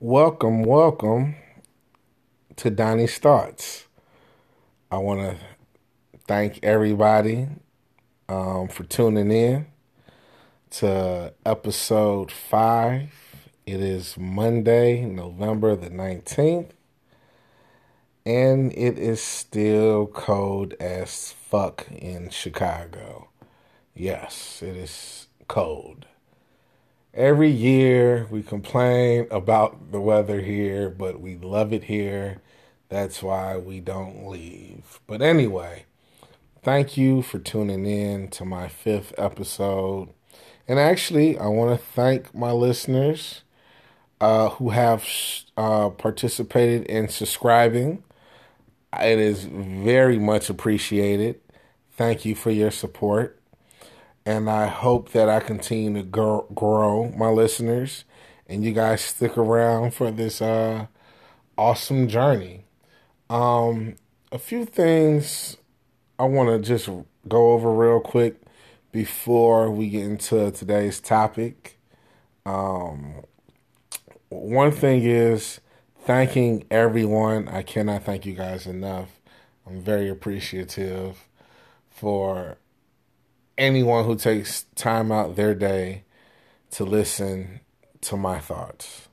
Welcome to Donnie Starch. I want to thank everybody for tuning in to episode 5. It is Monday, November the 19th, and it is still cold as fuck in Chicago. Yes, it is cold. Every year we complain about the weather here, but we love it here. That's why we don't leave. But anyway, thank you for tuning in to my 5th episode. And actually, I want to thank my listeners who have participated in subscribing. It is very much appreciated. Thank you for your support. And I hope that I continue to grow my listeners, and you guys stick around for this awesome journey. A few things I want to just go over real quick before we get into today's topic. One thing is thanking everyone. I cannot thank you guys enough. I'm very appreciative for anyone who takes time out their day to listen to my thoughts,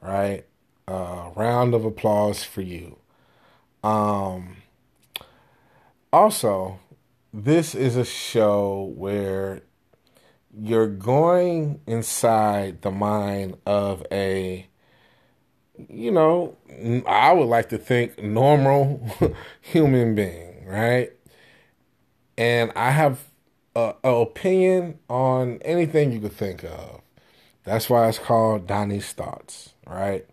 right? Round of applause for you. Also, this is a show where you're going inside the mind of a, I would like to think normal human being, right? And I have an opinion on anything you could think of. That's why it's called Donnie's Thoughts, right?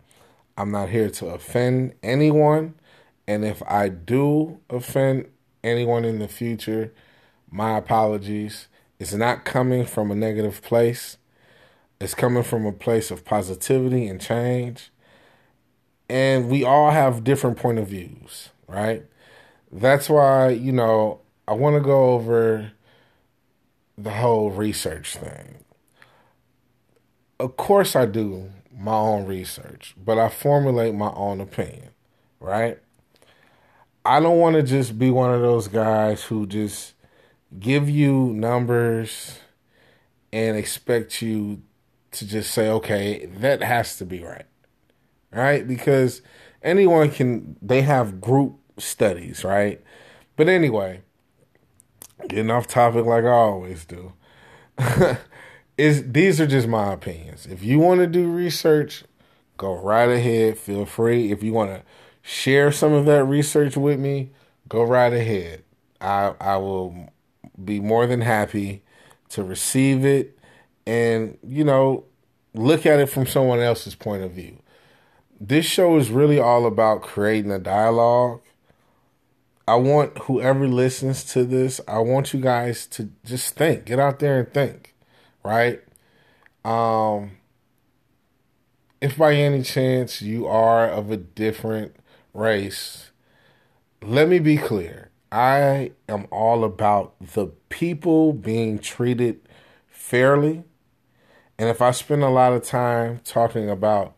I'm not here to offend anyone. And if I do offend anyone in the future, my apologies. It's not coming from a negative place. It's coming from a place of positivity and change. And we all have different point of views, right? That's why, I want to go over the whole research thing. Of course I do my own research, but I formulate my own opinion, right? I don't want to just be one of those guys who just give you numbers and expect you to just say, okay, that has to be right, right? Because anyone they have group studies, right? But anyway, getting off topic like I always do. These are just my opinions. If you want to do research, go right ahead. Feel free. If you want to share some of that research with me, go right ahead. I will be more than happy to receive it and, look at it from someone else's point of view. This show is really all about creating a dialogue. I want whoever listens to this, I want you guys to just think. Get out there and think, right? If by any chance you are of a different race, let me be clear. I am all about the people being treated fairly. And if I spend a lot of time talking about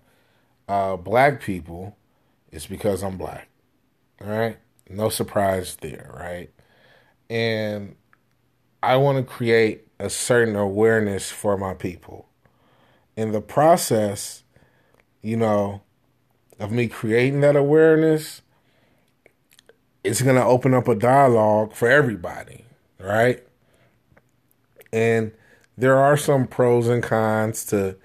black people, it's because I'm black, all right? No surprise there, right? And I want to create a certain awareness for my people. In the process, of me creating that awareness, it's going to open up a dialogue for everybody, right? And there are some pros and cons to,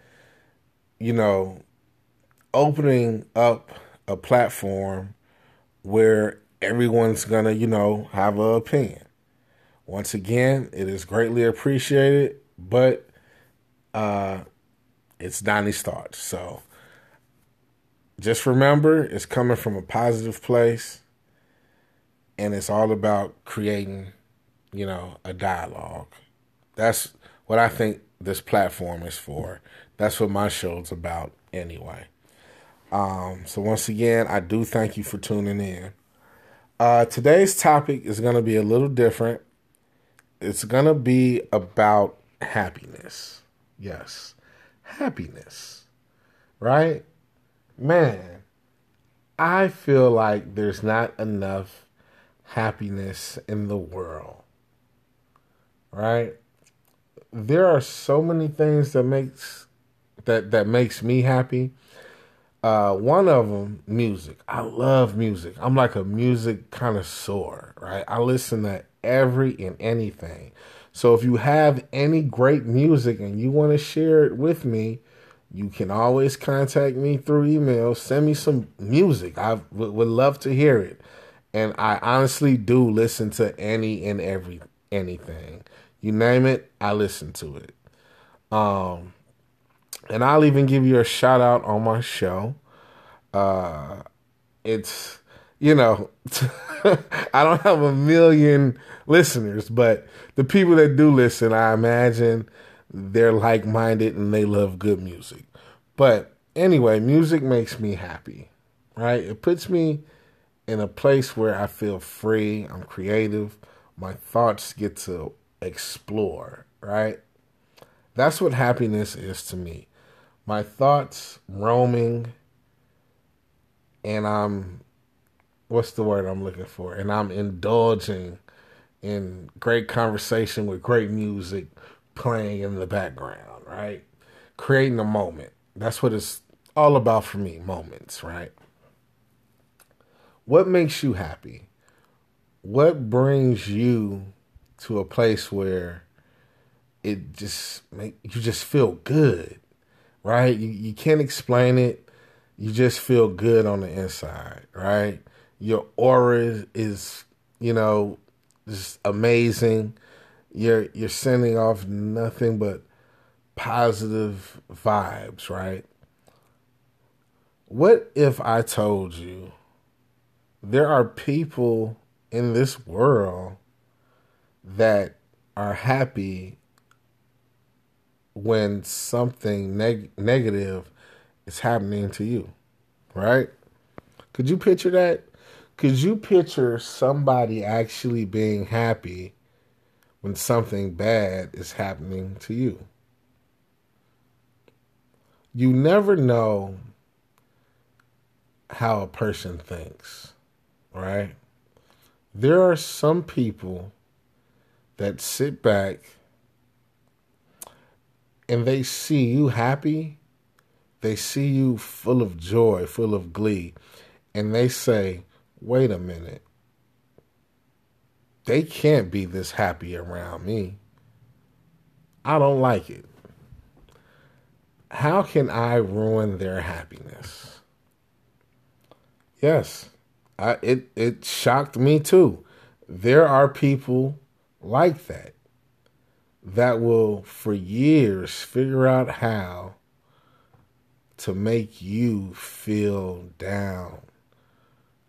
opening up a platform where everyone's going to, have an opinion. Once again, it is greatly appreciated, but it's Donnie's Thoughts. So just remember, it's coming from a positive place, and it's all about creating, a dialogue. That's what I think this platform is for. That's what my show's about anyway. So once again, I do thank you for tuning in. Today's topic is going to be a little different. It's going to be about happiness. Yes, happiness, right? man, I feel like there's not enough happiness in the world, right? There are so many things that makes me happy. One of them, music. I love music. I'm like a music connoisseur, right? I listen to every and anything. So if you have any great music and you want to share it with me, you can always contact me through email. Send me some music. I would love to hear it. And I honestly do listen to any and anything. You name it, I listen to it. And I'll even give you a shout out on my show. It's, you know, I don't have a million listeners, but the people that do listen, I imagine they're like-minded and they love good music. But anyway, music makes me happy, right? It puts me in a place where I feel free. I'm creative. My thoughts get to explore, right? That's what happiness is to me. My thoughts roaming, and I'm indulging in great conversation with great music playing in the background, right? Creating a moment. That's what it's all about for me, moments, right? What makes you happy? What brings you to a place where it just you feel good, right? You can't explain it. You just feel good on the inside, right? Your aura is, you know, just amazing. You're sending off nothing but positive vibes, right? What if I told you there are people in this world that are happy when something negative is happening to you, right? Could you picture that? Could you picture somebody actually being happy when something bad is happening to you? You never know how a person thinks, right? There are some people that sit back and they see you happy, they see you full of joy, full of glee, and they say, wait a minute, they can't be this happy around me. I don't like it. How can I ruin their happiness? Yes. It shocked me too. There are people like that will for years figure out how to make you feel down,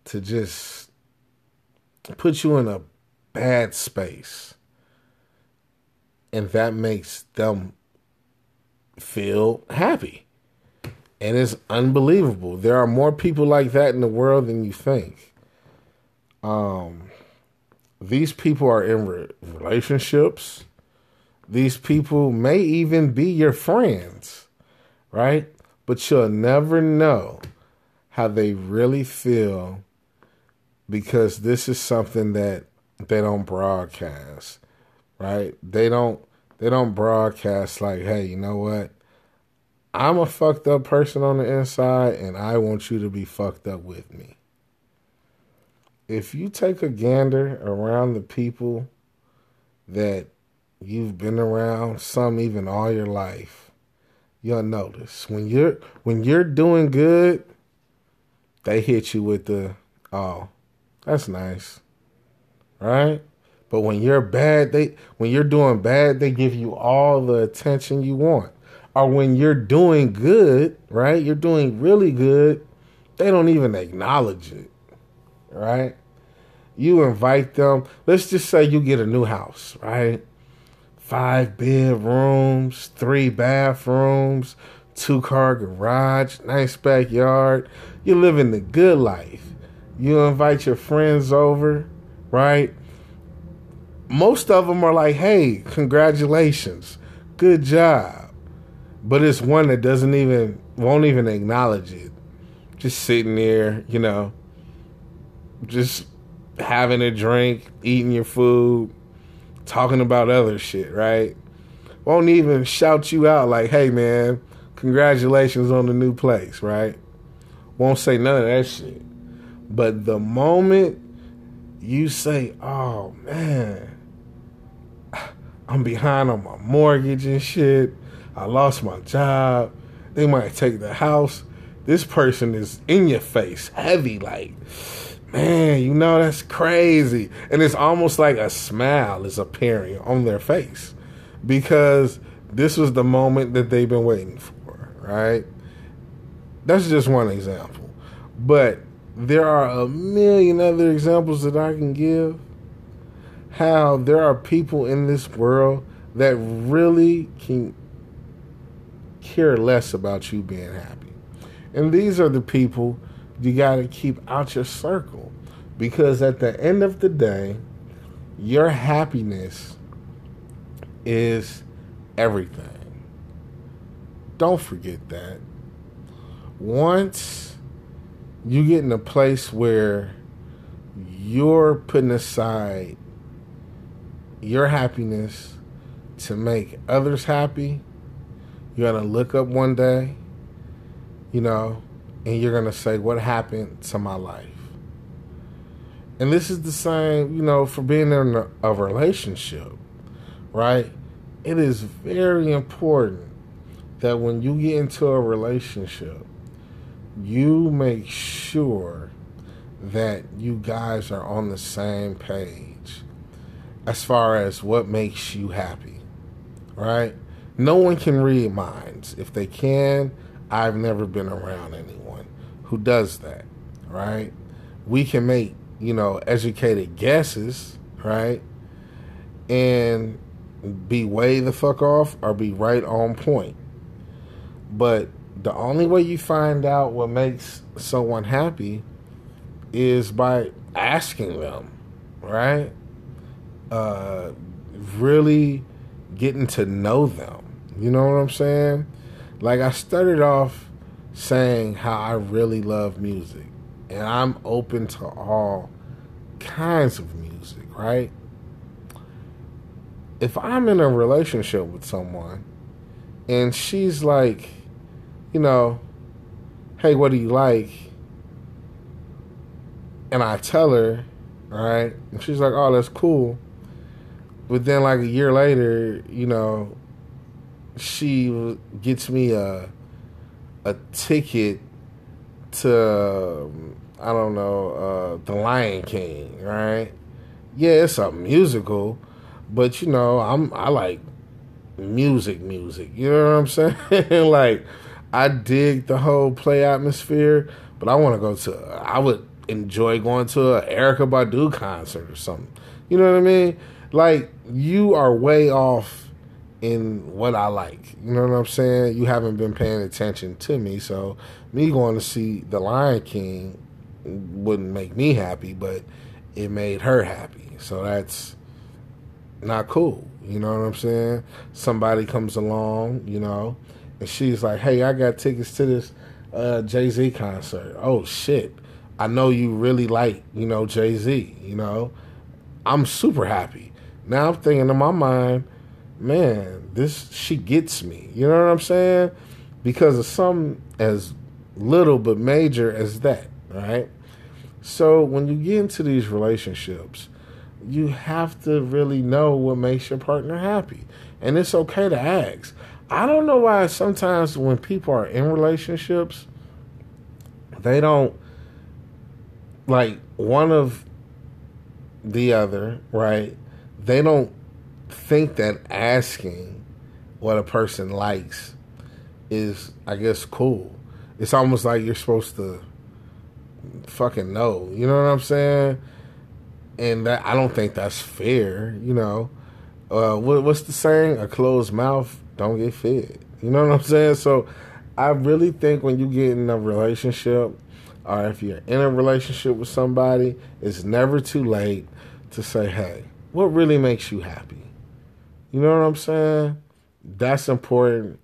to just put you in a bad space. And that makes them feel happy. And it's unbelievable. There are more people like that in the world than you think. These people are in relationships. These people may even be your friends, right? But you'll never know how they really feel because this is something that they don't broadcast, right? They don't broadcast like, hey, you know what? I'm a fucked up person on the inside, and I want you to be fucked up with me. If you take a gander around the people that you've been around, some even all your life, you'll notice when you're doing good, they hit you with the, oh, that's nice, right? But when you're bad, they give you all the attention you want. Or when you're doing good, right? You're doing really good. They don't even acknowledge it, right? You invite them. Let's just say you get a new house, right? 5 bedrooms, 3 bathrooms, 2-car garage, nice backyard. You're living the good life. You invite your friends over, right? Most of them are like, hey, congratulations. Good job. But it's one that won't even acknowledge it. just sitting there, you know, just having a drink, eating your food, talking about other shit, right? Won't even shout you out like, hey, man, congratulations on the new place, right? Won't say none of that shit. But the moment you say, oh, man, I'm behind on my mortgage and shit, I lost my job, they might take the house, this person is in your face, heavy, like, man, you know, that's crazy. And it's almost like a smile is appearing on their face because this was the moment that they've been waiting for, right? That's just one example. But there are a million other examples that I can give how there are people in this world that really can care less about you being happy. And these are the people you got to keep out your circle, because at the end of the day, your happiness is everything. Don't forget that. Once you get in a place where you're putting aside your happiness to make others happy, you're going to look up one day, you know, and you're going to say, what happened to my life? And this is the same, you know, for being in a relationship, right? It is very important that when you get into a relationship, you make sure that you guys are on the same page as far as what makes you happy, right? No one can read minds. If they can, I've never been around anyone who does that, right? We can make, you know, educated guesses, right? And be way the fuck off or be right on point. But the only way you find out what makes someone happy is by asking them, right? Really getting to know them. You know what I'm saying? Like, I started off saying how I really love music, and I'm open to all kinds of music, right? If I'm in a relationship with someone and she's like, you know, hey, what do you like? And I tell her, right? And she's like, oh, that's cool. But then like a year later, you know, she gets me a ticket to, I don't know, The Lion King, right? Yeah, it's a musical, but, you know, I like music, you know what I'm saying? Like, I dig the whole play atmosphere, but I would enjoy going to an Erykah Badu concert or something. You know what I mean? Like, you are way off in what I like. You know what I'm saying? You haven't been paying attention to me, so me going to see The Lion King wouldn't make me happy, but it made her happy. So that's not cool. You know what I'm saying? Somebody comes along, you know, and she's like, hey, I got tickets to this Jay-Z concert. Oh, shit. I know you really like, you know, Jay-Z, you know. I'm super happy. Now I'm thinking in my mind, man, she gets me. You know what I'm saying? Because of something as little but major as that, right? So when you get into these relationships, you have to really know what makes your partner happy. And it's okay to ask. I don't know why sometimes when people are in relationships, they don't like one of the other, right? They don't think that asking what a person likes is, I guess, cool. It's almost like you're supposed to fucking know. You know what I'm saying? And that, I don't think that's fair, you know. What's the saying? A closed mouth don't get fed. You know what I'm saying? So I really think when you get in a relationship, or if you're in a relationship with somebody, it's never too late to say, hey, what really makes you happy? You know what I'm saying? That's important,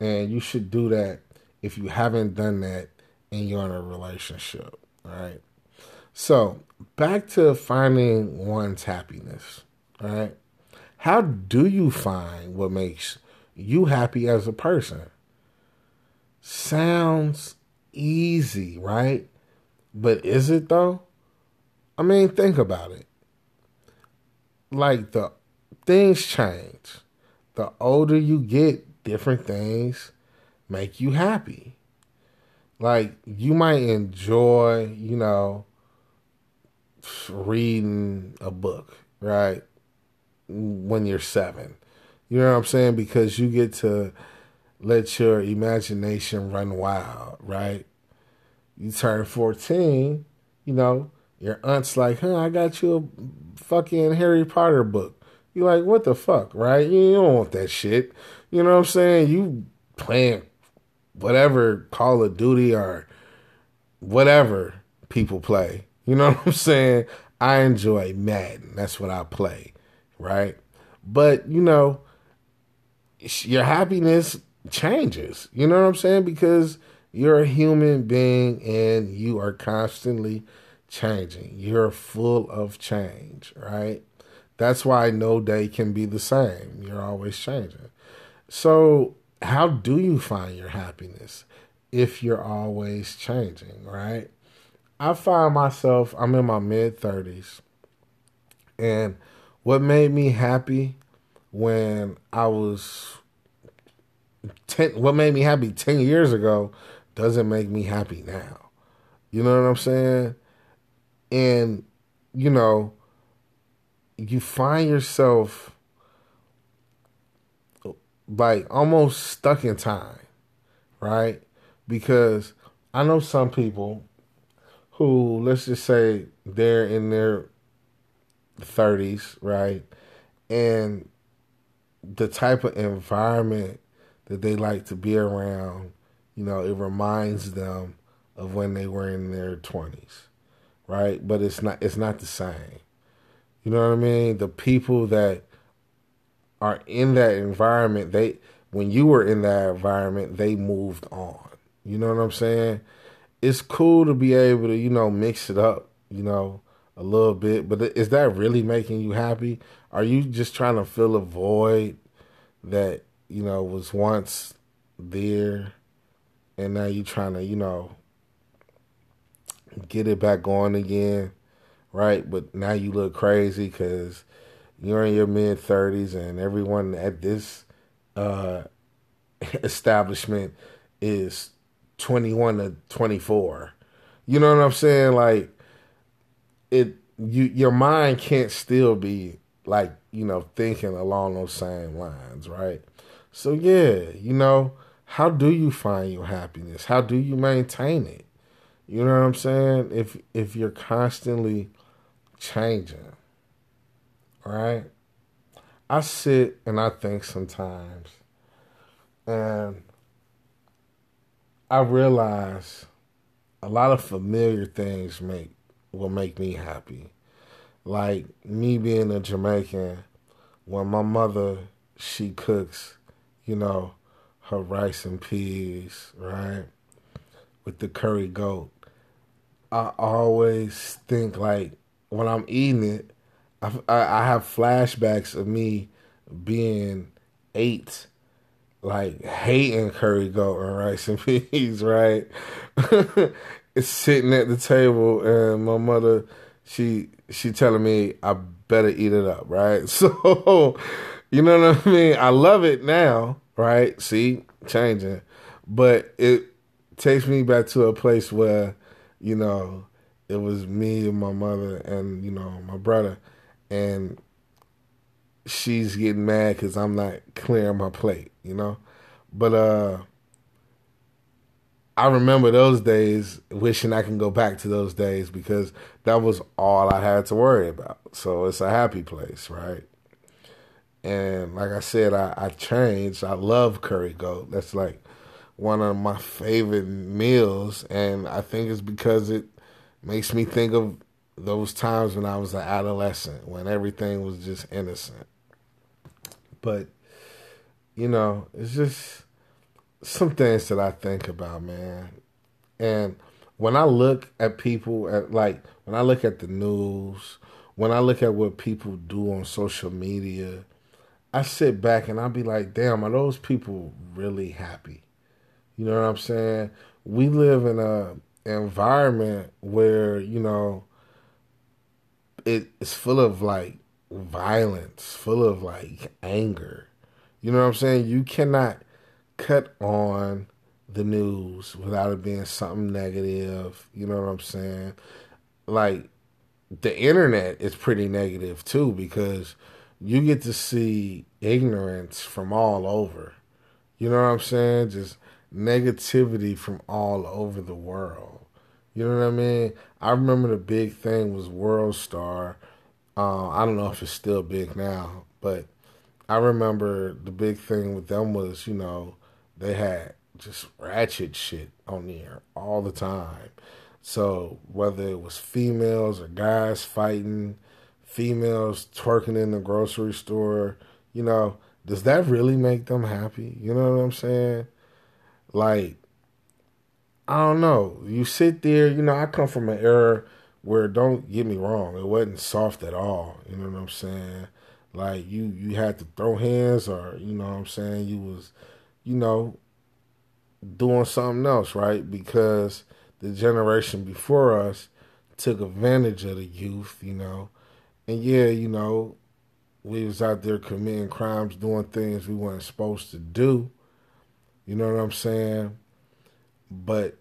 and you should do that if you haven't done that and you're in a relationship, right? So, back to finding one's happiness, right? How do you find what makes you happy as a person? Sounds easy, right? But is it though? I mean, think about it. Like, the things change. The older you get, different things make you happy. Like, you might enjoy, you know, reading a book, right? When you're 7. You know what I'm saying? Because you get to let your imagination run wild, right? You turn 14, you know, your aunt's like, huh, I got you a fucking Harry Potter book. You're like, what the fuck, right? You don't want that shit. You know what I'm saying? You playing whatever Call of Duty or whatever people play. You know what I'm saying? I enjoy Madden. That's what I play, right? But, you know, your happiness changes. You know what I'm saying? Because you're a human being and you are constantly changing. You're full of change, right? That's why no day can be the same. You're always changing. So how do you find your happiness if you're always changing, right? I find myself, I'm in my mid-30s, and what made me happy when I was 10, what made me happy 10 years ago doesn't make me happy now. You know what I'm saying? And, you know, you find yourself like almost stuck in time, right? Because I know some people who, let's just say they're in their 30s, right? And the type of environment that they like to be around, you know, it reminds them of when they were in their 20s, right? But it's not the same. You know what I mean? The people that are in that environment, they, when you were in that environment, they moved on. You know what I'm saying? It's cool to be able to, you know, mix it up, you know, a little bit. But is that really making you happy? Are you just trying to fill a void that, you know, was once there and now you're trying to, you know, get it back on again? Right, but now you look crazy because you're in your mid-30s and everyone at this establishment is 21 to 24. You know what I'm saying? Like, your mind can't still be, like, you know, thinking along those same lines, right? So, yeah, you know, how do you find your happiness? How do you maintain it? You know what I'm saying? If you're constantly changing, right? I sit and I think sometimes, and I realize a lot of familiar things will make me happy. Like me being a Jamaican, when my mother, she cooks, you know, her rice and peas, right? With the curry goat. I always think, like, when I'm eating it, I have flashbacks of me being 8, like, hating curry goat and rice and peas, right? It's sitting at the table, and my mother, she telling me I better eat it up, right? So, you know what I mean? I love it now, right? See? Changing. But it takes me back to a place where, you know, it was me and my mother and, you know, my brother. And she's getting mad because I'm not clearing my plate, you know. But I remember those days, wishing I can go back to those days because that was all I had to worry about. So it's a happy place, right? And like I said, I changed. I love curry goat. That's like one of my favorite meals, and I think it's because it makes me think of those times when I was an adolescent, when everything was just innocent. But, you know, it's just some things that I think about, man. And when I look at people, at like when I look at the news, when I look at what people do on social media, I sit back and I be like, damn, are those people really happy? You know what I'm saying? We live in a environment where, you know, it's full of like violence, full of like anger. You know what I'm saying? You cannot cut on the news without it being something negative. You know what I'm saying? Like, the internet is pretty negative too, because you get to see ignorance from all over. You know what I'm saying? Just negativity from all over the world. You know what I mean? I remember the big thing was World Star. I don't know if it's still big now, but I remember the big thing with them was, you know, they had just ratchet shit on the air all the time. So whether it was females or guys fighting, females twerking in the grocery store, you know, does that really make them happy? You know what I'm saying? Like, I don't know. You sit there, you know, I come from an era where, don't get me wrong, it wasn't soft at all. You know what I'm saying? Like, you had to throw hands or, you know what I'm saying, you was, you know, doing something else, right? Because the generation before us took advantage of the youth, you know. And yeah, you know, we was out there committing crimes, doing things we weren't supposed to do. You know what I'm saying? But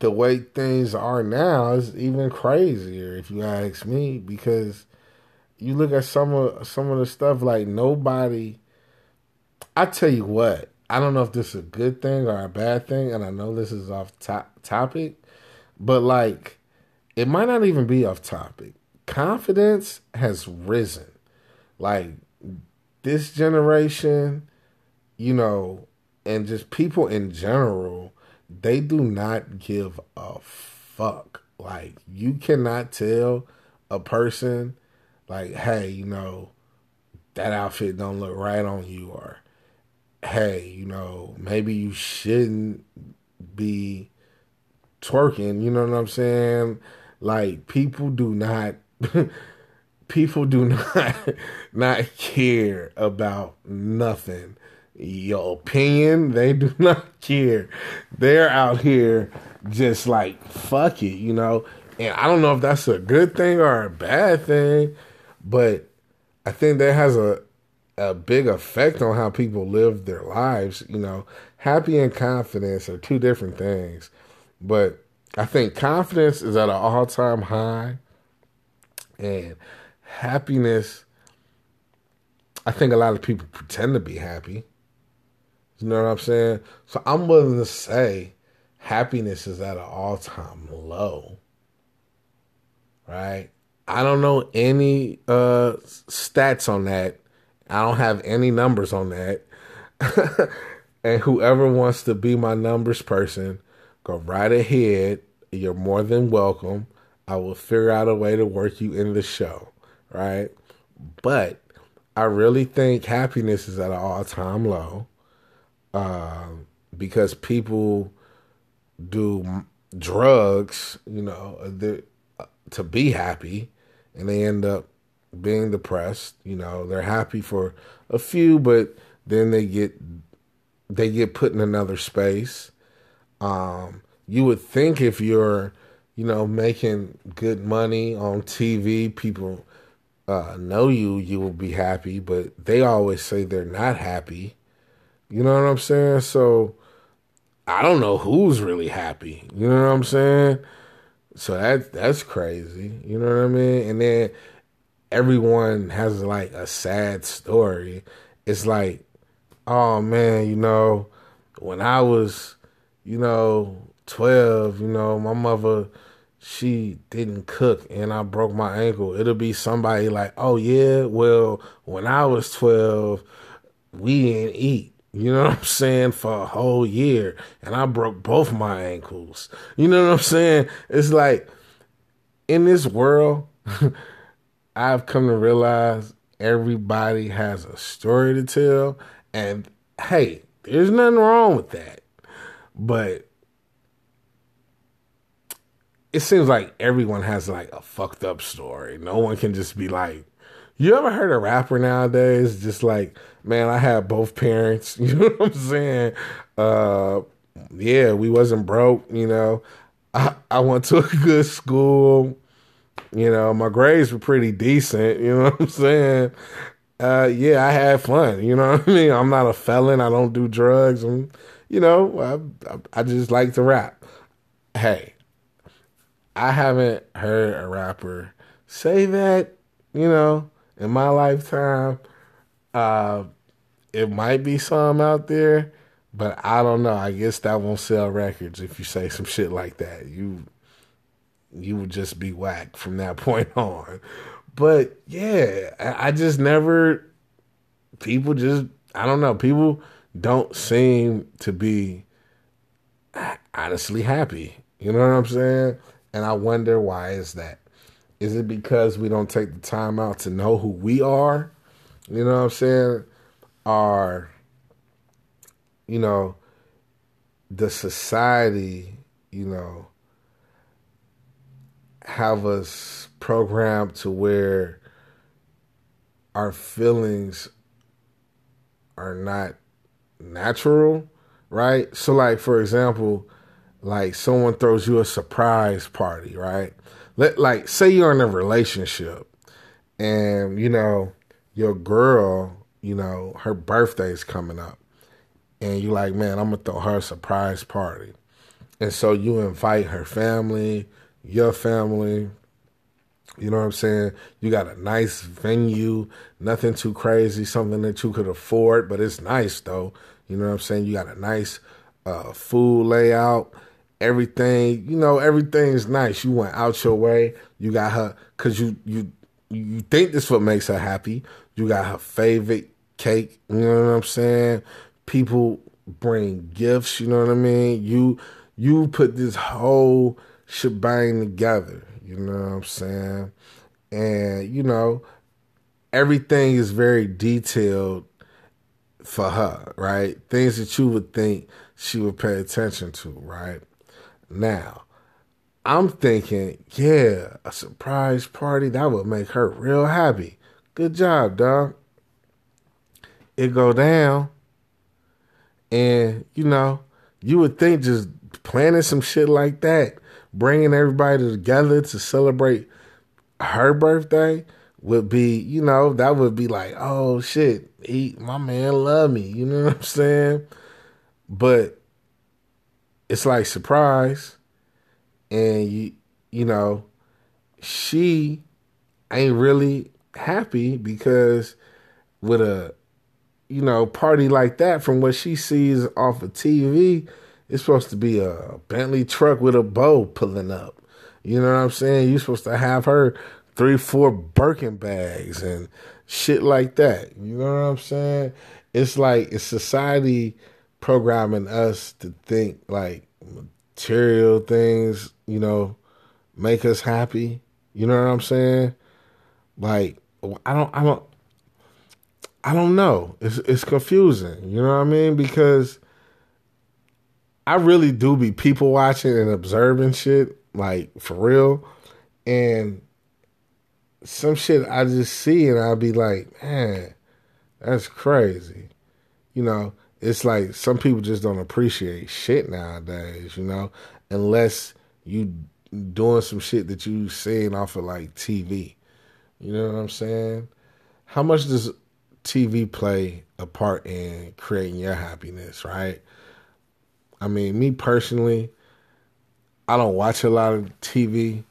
the way things are now is even crazier, if you ask me, because you look at some of the stuff, like nobody, I tell you what, I don't know if this is a good thing or a bad thing, and I know this is off topic, but like, it might not even be off topic. Confidence has risen. Like, this generation, you know, and just people in general, they do not give a fuck. Like, you cannot tell a person, like, hey, you know, that outfit don't look right on you, or hey, you know, maybe you shouldn't be twerking, you know what I'm saying? Like, people do not care about nothing. Your opinion, they do not care. They're out here just like, fuck it, you know? And I don't know if that's a good thing or a bad thing, but I think that has a big effect on how people live their lives. You know, happy and confidence are two different things, but I think confidence is at an all-time high, and happiness, I think a lot of people pretend to be happy. You know what I'm saying? So I'm willing to say happiness is at an all-time low, right? I don't know any stats on that. I don't have any numbers on that. And whoever wants to be my numbers person, go right ahead. You're more than welcome. I will figure out a way to work you in the show, right? But I really think happiness is at an all-time low because people do drugs, you know, to be happy, and they end up being depressed. You know, they're happy for a few, but then they get put in another space. You would think if you're, you know, making good money on TV, people know you will be happy, but they always say they're not happy. You know what I'm saying? So I don't know who's really happy. You know what I'm saying? So that's crazy. You know what I mean? And then everyone has like a sad story. It's like, oh man, you know, when I was, you know, 12, you know, my mother, she didn't cook and I broke my ankle. It'll be somebody like, oh yeah, well, when I was 12, we didn't eat, you know what I'm saying, for a whole year. And I broke both my ankles. You know what I'm saying? It's like, in this world, I've come to realize everybody has a story to tell, and hey, there's nothing wrong with that. But it seems like everyone has like a fucked up story. No one can just be like, you ever heard a rapper nowadays just like, man, I had both parents, you know what I'm saying? Yeah, we wasn't broke, you know. I went to a good school, you know, my grades were pretty decent, you know what I'm saying? Yeah, I had fun, you know what I mean? I'm not a felon, I don't do drugs, and you know, I just like to rap. Hey, I haven't heard a rapper say that, you know, in my lifetime. It might be some out there, but I don't know. I guess that won't sell records if you say some shit like that. You would just be whack from that point on. But yeah, I just never, people just, I don't know. People don't seem to be honestly happy. You know what I'm saying? And I wonder, why is that? Is it because we don't take the time out to know who we are? You know what I'm saying? Or, you know, the society, you know, have us programmed to where our feelings are not natural, right? So, like, for example, like someone throws you a surprise party, right? Like, say you're in a relationship and, you know, your girl, you know, her birthday's coming up. And you're like, man, I'm going to throw her a surprise party. And so you invite her family, your family. You know what I'm saying? You got a nice venue, nothing too crazy, something that you could afford, but it's nice, though. You know what I'm saying? You got a nice food layout. Everything, you know, everything's nice. You went out your way. You got her, because you think this what makes her happy. You got her favorite cake, you know what I'm saying? People bring gifts, you know what I mean? You put this whole shebang together, you know what I'm saying? And, you know, everything is very detailed for her, right? Things that you would think she would pay attention to, right? Now, I'm thinking, yeah, a surprise party, that would make her real happy. Good job, dog. It go down. And, you know, you would think just planning some shit like that, bringing everybody together to celebrate her birthday would be, you know, that would be like, oh, shit, my man love me. You know what I'm saying? But it's like surprise. And, you know, she ain't really happy because with a, you know, party like that, from what she sees off of TV, it's supposed to be a Bentley truck with a bow pulling up. You know what I'm saying? You're supposed to have her 3-4 Birkin bags and shit like that. You know what I'm saying? It's like, it's society programming us to think like material things, you know, make us happy. You know what I'm saying? Like, I don't know. It's confusing. You know what I mean? Because I really do be people watching and observing shit, like, for real. And some shit I just see and I'll be like, man, that's crazy. You know, it's like some people just don't appreciate shit nowadays, you know, unless you doing some shit that you seeing off of, like, TV. You know what I'm saying? How much does TV play a part in creating your happiness, right? I mean, me personally, I don't watch a lot of TV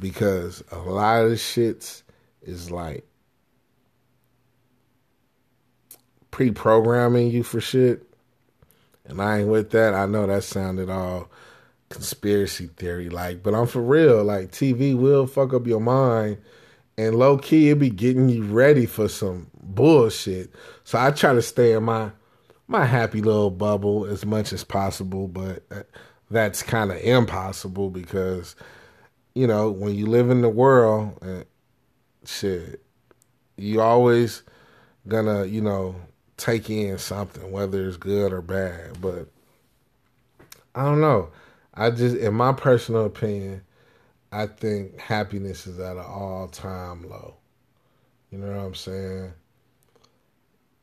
because a lot of shit is like pre-programming you for shit. And I ain't with that. I know that sounded all conspiracy theory-like, but I'm for real. Like, TV will fuck up your mind. And low-key, it be getting you ready for some bullshit. So I try to stay in my happy little bubble as much as possible. But that's kind of impossible because, you know, when you live in the world, shit, you always gonna, you know, take in something, whether it's good or bad. But I don't know. I just, in my personal opinion, I think happiness is at an all-time low. You know what I'm saying?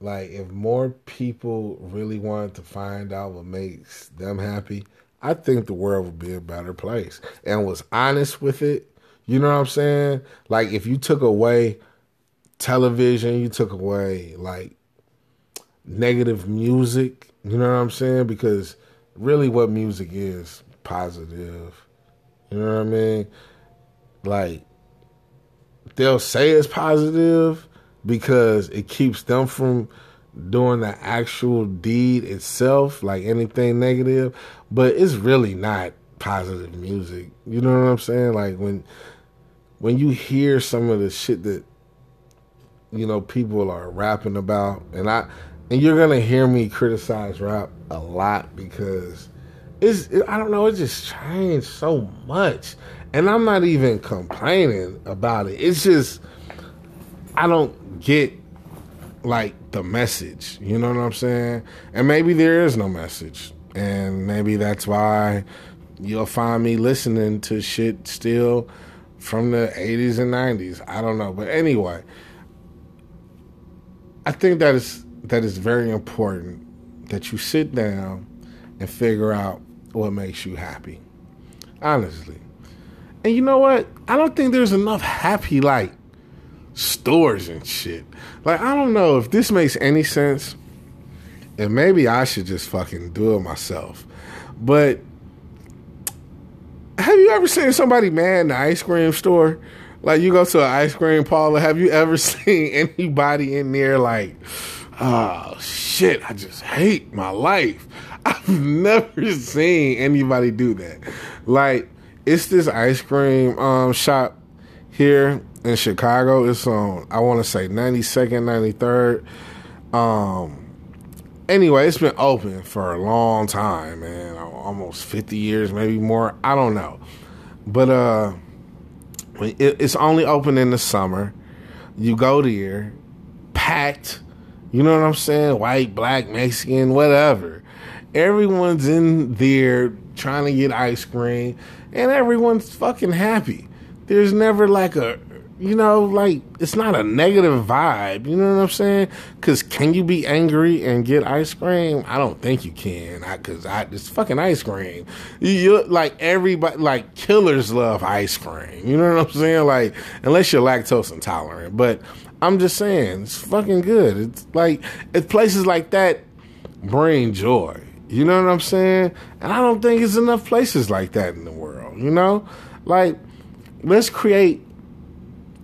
Like, if more people really wanted to find out what makes them happy, I think the world would be a better place. And was honest with it. You know what I'm saying? Like, if you took away television, you took away, like, negative music. You know what I'm saying? Because really what music is, positive. You know what I mean? Like, they'll say it's positive because it keeps them from doing the actual deed itself, like anything negative, but it's really not positive music. You know what I'm saying? Like, when you hear some of the shit that, you know, people are rapping about, and you're going to hear me criticize rap a lot because I don't know, it just changed so much. And I'm not even complaining about it. It's just, I don't get, like, the message. You know what I'm saying? And maybe there is no message. And maybe that's why you'll find me listening to shit still from the 80s and 90s. I don't know. But anyway, I think that is very important that you sit down and figure out what makes you happy, honestly. And you know what? I don't think there's enough happy, like, stores and shit. Like, I don't know if this makes any sense, and maybe I should just fucking do it myself. But have you ever seen somebody mad in the ice cream store? Like, you go to an ice cream parlor, have you ever seen anybody in there like, oh, shit, I just hate my life? I've never seen anybody do that. Like, it's this ice cream shop here in Chicago. It's on, I want to say, 92nd, 93rd. Anyway, it's been open for a long time, man. Almost 50 years, maybe more. I don't know. But it's only open in the summer. You go there, packed. You know what I'm saying? White, black, Mexican, whatever. Everyone's in there trying to get ice cream, and everyone's fucking happy. There's never like a, you know, like, it's not a negative vibe. You know what I'm saying? Because can you be angry and get ice cream? I don't think you can. It's fucking ice cream. You like, everybody, like, killers love ice cream. You know what I'm saying? Like, unless you're lactose intolerant. But I'm just saying, it's fucking good. It's like, places like that bring joy. You know what I'm saying? And I don't think it's enough places like that in the world. You know? Like, let's create,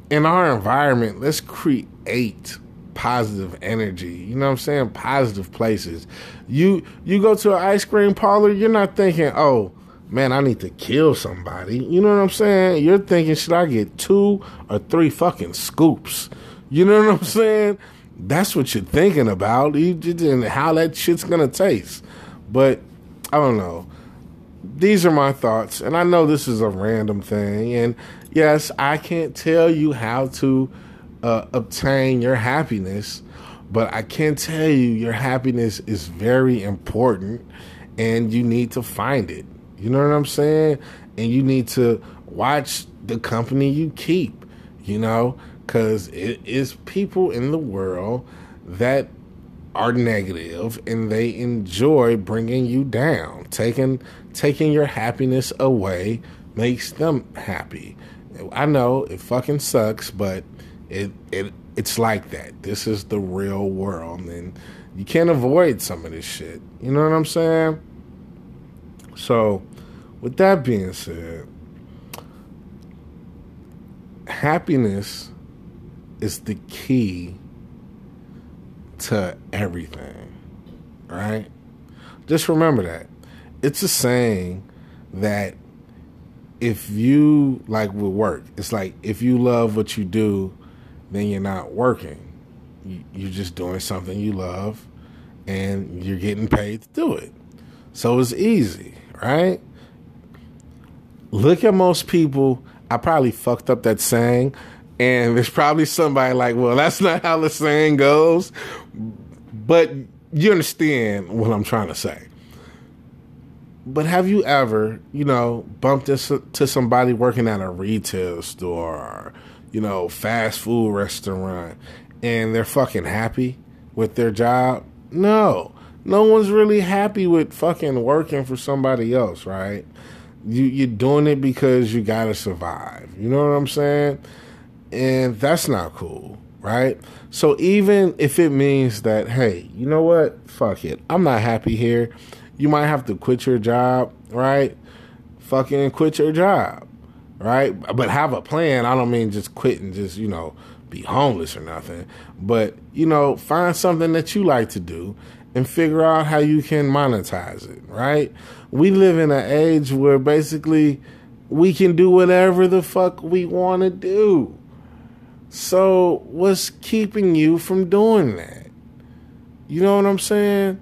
in our environment, let's create positive energy. You know what I'm saying? Positive places. You go to an ice cream parlor, you're not thinking, oh, man, I need to kill somebody. You know what I'm saying? You're thinking, should I get 2 or 3 fucking scoops? You know what I'm saying? That's what you're thinking about and how that shit's going to taste. But I don't know. These are my thoughts, and I know this is a random thing, and yes, I can't tell you how to obtain your happiness, but I can tell you your happiness is very important, and you need to find it. You know what I'm saying? And you need to watch the company you keep, you know, because it is people in the world that are negative, and they enjoy bringing you down. Taking your happiness away makes them happy. I know it fucking sucks, but it's like that. This is the real world, and you can't avoid some of this shit. You know what I'm saying? So, with that being said, happiness is the key to everything, right? Just remember that. It's a saying that if you, like, with work, it's like, if you love what you do, then you're not working. You're just doing something you love, and you're getting paid to do it. So it's easy, right? Look at most people. I probably fucked up that saying, and there's probably somebody like, well, that's not how the saying goes. But you understand what I'm trying to say. But have you ever, you know, bumped into somebody working at a retail store or, you know, fast food restaurant, and they're fucking happy with their job? No. No one's really happy with fucking working for somebody else, right? You're doing it because you gotta survive. You know what I'm saying? And that's not cool, right? So even if it means that, hey, you know what? Fuck it. I'm not happy here. You might have to quit your job, right? Fucking quit your job, right? But have a plan. I don't mean just quit and just, you know, be homeless or nothing. But, you know, find something that you like to do and figure out how you can monetize it, right? We live in an age where basically we can do whatever the fuck we want to do. So what's keeping you from doing that? You know what I'm saying?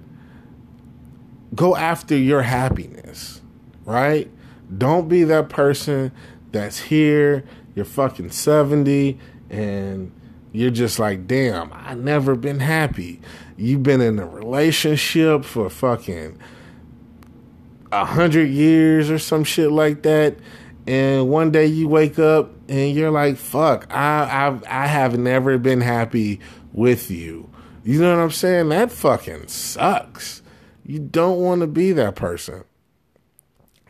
Go after your happiness, right? Don't be that person that's here, you're fucking 70, and you're just like, damn, I never been happy. You've been in a relationship for fucking 100 years or some shit like that, and one day you wake up and you're like, fuck, I have never been happy with you. You know what I'm saying? That fucking sucks. You don't want to be that person.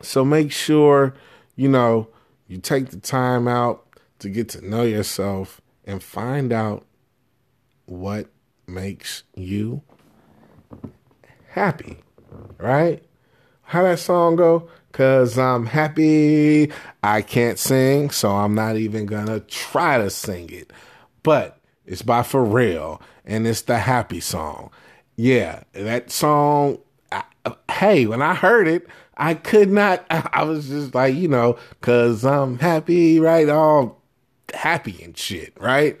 So make sure, you know, you take the time out to get to know yourself and find out what makes you happy, right? How that song go? 'Cause I'm happy. I can't sing, so I'm not even going to try to sing it. But it's by Pharrell, and it's the happy song. Yeah, that song, hey, when I heard it, I could not, I was just like, you know, 'cause I'm happy, right? All happy and shit, right?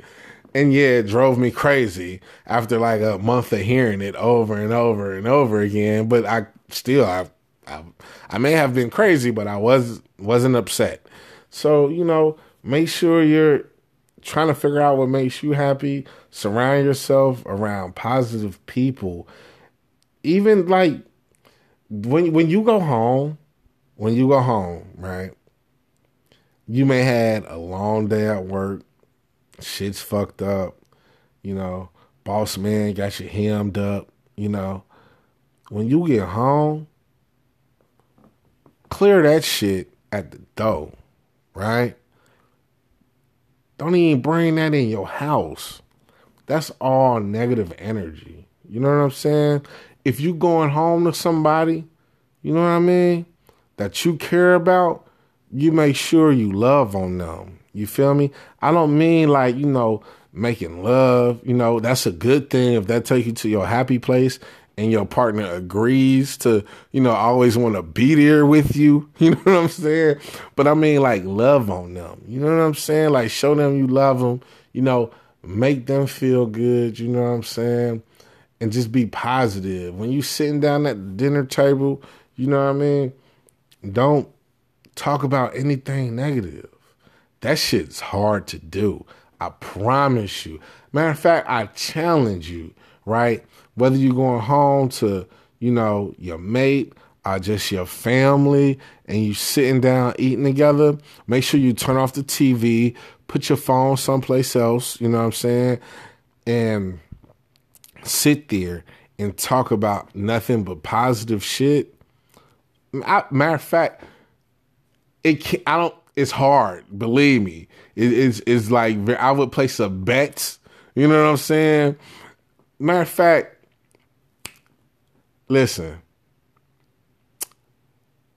And yeah, it drove me crazy after like a month of hearing it over and over and over again. But I still, I may have been crazy, but I wasn't upset. So, you know, make sure you're trying to figure out what makes you happy. Surround yourself around positive people. Even like when you go home, right? You may had a long day at work. Shit's fucked up. You know, boss man got you hemmed up. You know, when you get home, clear that shit at the door, right? Don't even bring that in your house. That's all negative energy. You know what I'm saying? If you going home to somebody, you know what I mean, that you care about, you make sure you love on them. You feel me? I don't mean like, you know, making love. You know, that's a good thing if that takes you to your happy place and your partner agrees to, you know, always want to be there with you. You know what I'm saying? But I mean, like, love on them. You know what I'm saying? Like, show them you love them. You know, make them feel good. You know what I'm saying? And just be positive. When you sitting down at the dinner table, you know what I mean? Don't talk about anything negative. That shit's hard to do. I promise you. Matter of fact, I challenge you, right? Whether you're going home to, you know, your mate or just your family and you sitting down eating together, make sure you turn off the TV, put your phone someplace else, you know what I'm saying, and sit there and talk about nothing but positive shit. Matter of fact, it's hard, believe me. It's like I would place a bet, you know what I'm saying? Matter of fact, listen,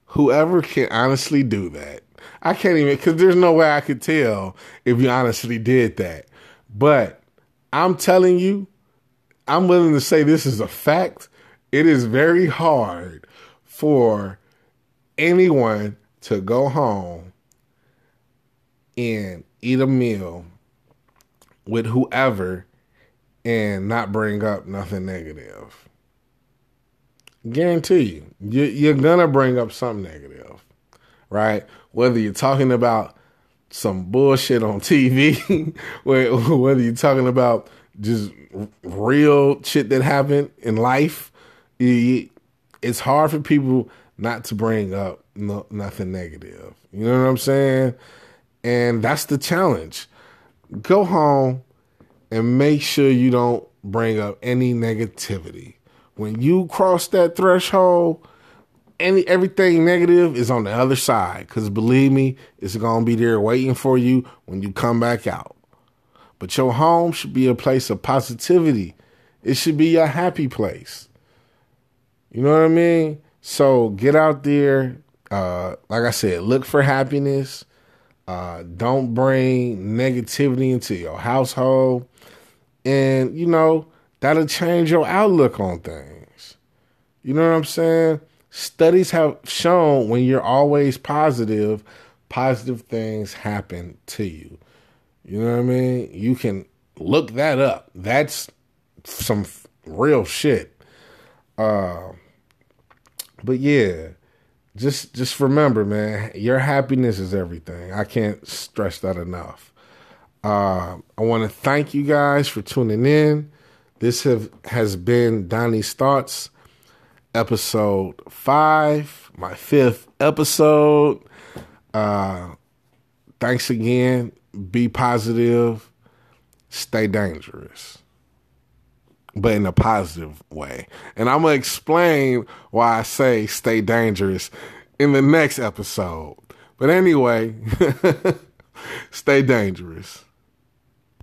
whoever can honestly do that, I can't even, because there's no way I could tell if you honestly did that. But I'm telling you, I'm willing to say this is a fact. It is very hard for anyone to go home and eat a meal with whoever and not bring up nothing negative. Guarantee you, you're going to bring up something negative, right? Whether you're talking about some bullshit on TV, whether you're talking about just real shit that happened in life, it's hard for people not to bring up nothing negative. You know what I'm saying? And that's the challenge. Go home and make sure you don't bring up any negativity. When you cross that threshold, everything negative is on the other side. Because believe me, it's going to be there waiting for you when you come back out. But your home should be a place of positivity. It should be a happy place. You know what I mean? So get out there. Like I said, look for happiness. Don't bring negativity into your household. And, you know, that'll change your outlook on things. You know what I'm saying? Studies have shown when you're always positive, positive things happen to you. You know what I mean? You can look that up. That's some real shit. But yeah, just remember, man, your happiness is everything. I can't stress that enough. I want to thank you guys for tuning in. This has been Donnie Starch, episode 5, my 5th episode. Thanks again. Be positive. Stay dangerous. But in a positive way. And I'm going to explain why I say stay dangerous in the next episode. But anyway, stay dangerous.